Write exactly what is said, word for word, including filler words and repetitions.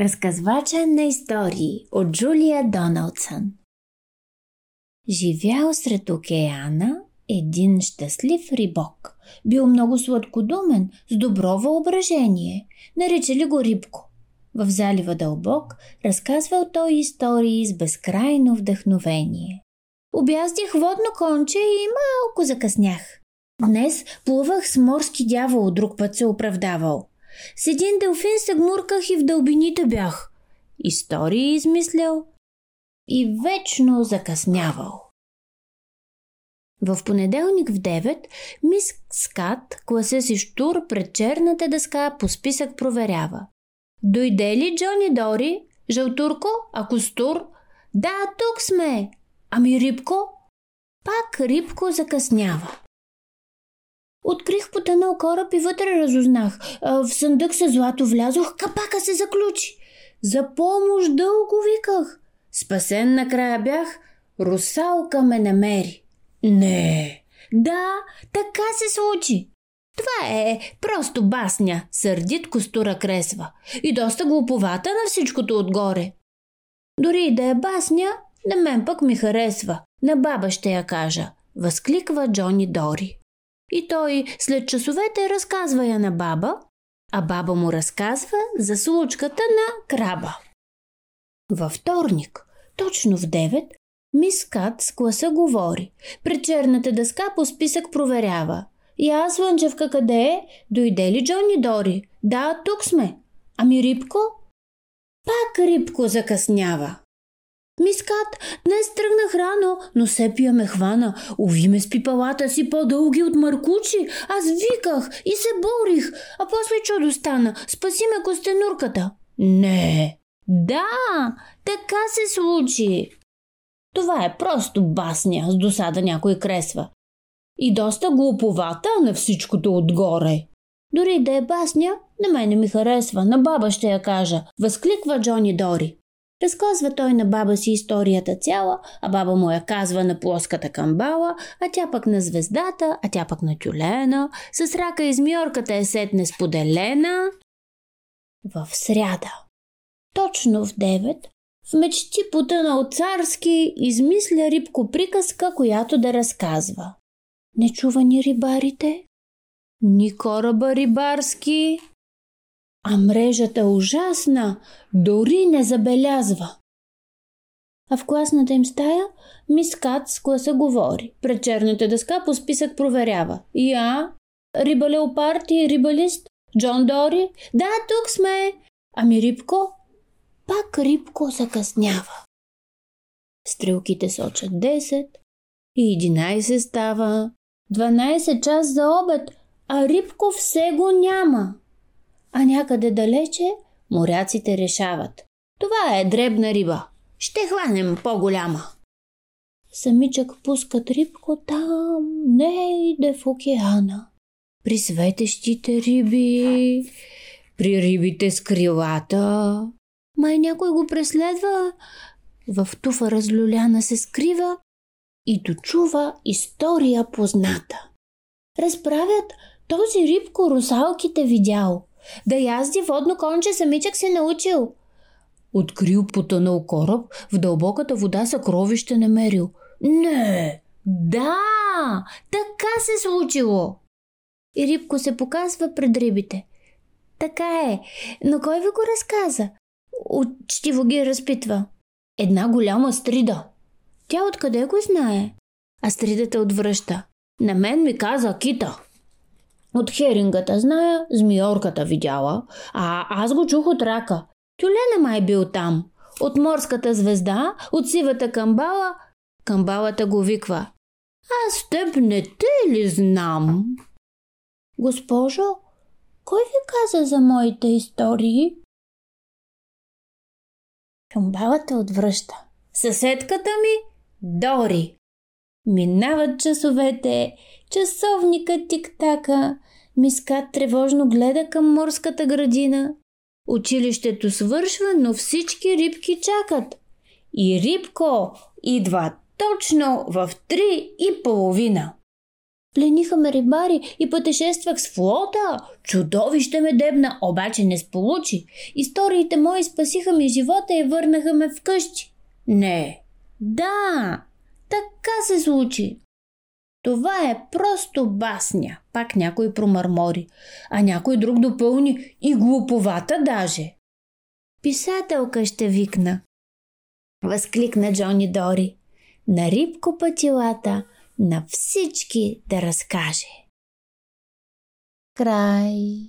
Разказвача на истории от Джулия Доналдсън. Живял сред океана един щастлив рибок. Бил много сладкодумен, с добро въображение. Наричали го Рибко. В залива дълбок разказвал той истории с безкрайно вдъхновение. Обяздих водно конче и малко закъснях. Днес плувах с морски дявол, друг път се оправдавал. С един делфин се гмурках и в дълбините бях. Истории измислял и вечно закъснявал. В понеделник в девет Мис Скат класа си Штур пред черната дъска по списък проверява. Дойде ли Джони Дори? Жълтурко? А Костур? Да, тук сме! Ами Рибко? Пак Рибко закъснява. Открих потънал кораб и вътре разузнах. В съндък със злато влязох, капака се заключи. За помощ дълго виках. Спасен накрая бях, русалка ме намери. Не, да, така се случи. Това е просто басня, сърдит Костура кресва. И доста глуповата на всичкото отгоре. Дори и да е басня, на мен пък ми харесва. На баба ще я кажа, възкликва Джони Дори. И той след часовете разказва я на баба, а баба му разказва за случката на краба. Във вторник, точно в девет, Мис Кат с класа говори. Пред черната дъска по списък проверява. Я, Слънчевка, къде е? Дойде ли Джони Дори? Да, тук сме. Ами Рибко? Пак Рибко закъснява. Мис Кат, днес тръгнах рано, но сепия ме хвана. Уви ме с пипалата си по-дълги от мъркучи. Аз виках и се борих, а после чудо стана. Спаси ме костенурката. Не, да, така се случи. Това е просто басня, с досада някой кресва. И доста глуповата на всичкото отгоре. Дори да е басня, на мене ми харесва, на баба ще я кажа, възкликва Джони Дори. Разказва той на баба си историята цяла, а баба му я казва на плоската камбала, а тя пък на звездата, а тя пък на тюлена, с рака и змиорката е сетне споделена. В сряда, точно в девет, в мечти потънал царски, измисля Рибко приказка, която да разказва. Не чува ни рибарите, ни кораба рибарски, а мрежата ужасна, дори не забелязва. А в класната им стая Мис Кат с класа говори. Пред черната дъска по списък проверява. Я, риба леопард и риба лист, Джон Дори, да, тук сме. Ами Рибко? Пак Рибко закъснява. Стрелките сочат десет и единайсет става. дванайсет час за обед, а Рибко все го няма. А някъде далече моряците решават. Това е дребна риба. Ще хванем по-голяма. Самичък пускат Рибко там, не иде в океана. При светещите риби, при рибите с крилата. Май някой го преследва. В туфа разлюляна се скрива и дочува история позната. Разправят, този Рибко русалките видял. Да язди водно конче самичък се научил. Открил потънал кораб, в дълбоката вода съкровище намерил. Не, да, така се случило. И Рибко се показва пред рибите. Така е, но кой ви го разказа? Учтиво ги разпитва. Една голяма астрида. Тя откъде го знае? Астридата отвръща. На мен ми каза кита. От херингата зная, змиорката видяла, а аз го чух от рака. Тюлена май бил там. От морската звезда, от сивата камбала. Камбалата го виква. Аз теб не те ли знам? Госпожо, кой ви каза за моите истории? Камбалата отвръща. Съседката ми Дори. Минават часовете, часовника тик-така, Мис Кат тревожно гледа към морската градина. Училището свършва, но всички рибки чакат. И Рибко идва точно в три и половина. Плениха ме рибари и пътешествах с флота. Чудовище ме дебна, обаче не сполучи. Историите мои спасиха ми живота и върнаха ме вкъщи. Не. Да, така се случи. Това е просто басня, пак някой промърмори, а някой друг допълни и глуповата даже. Писателка ще викна, възкликна Джони Дори. На Рибко пътилата на всички да разкаже. Край.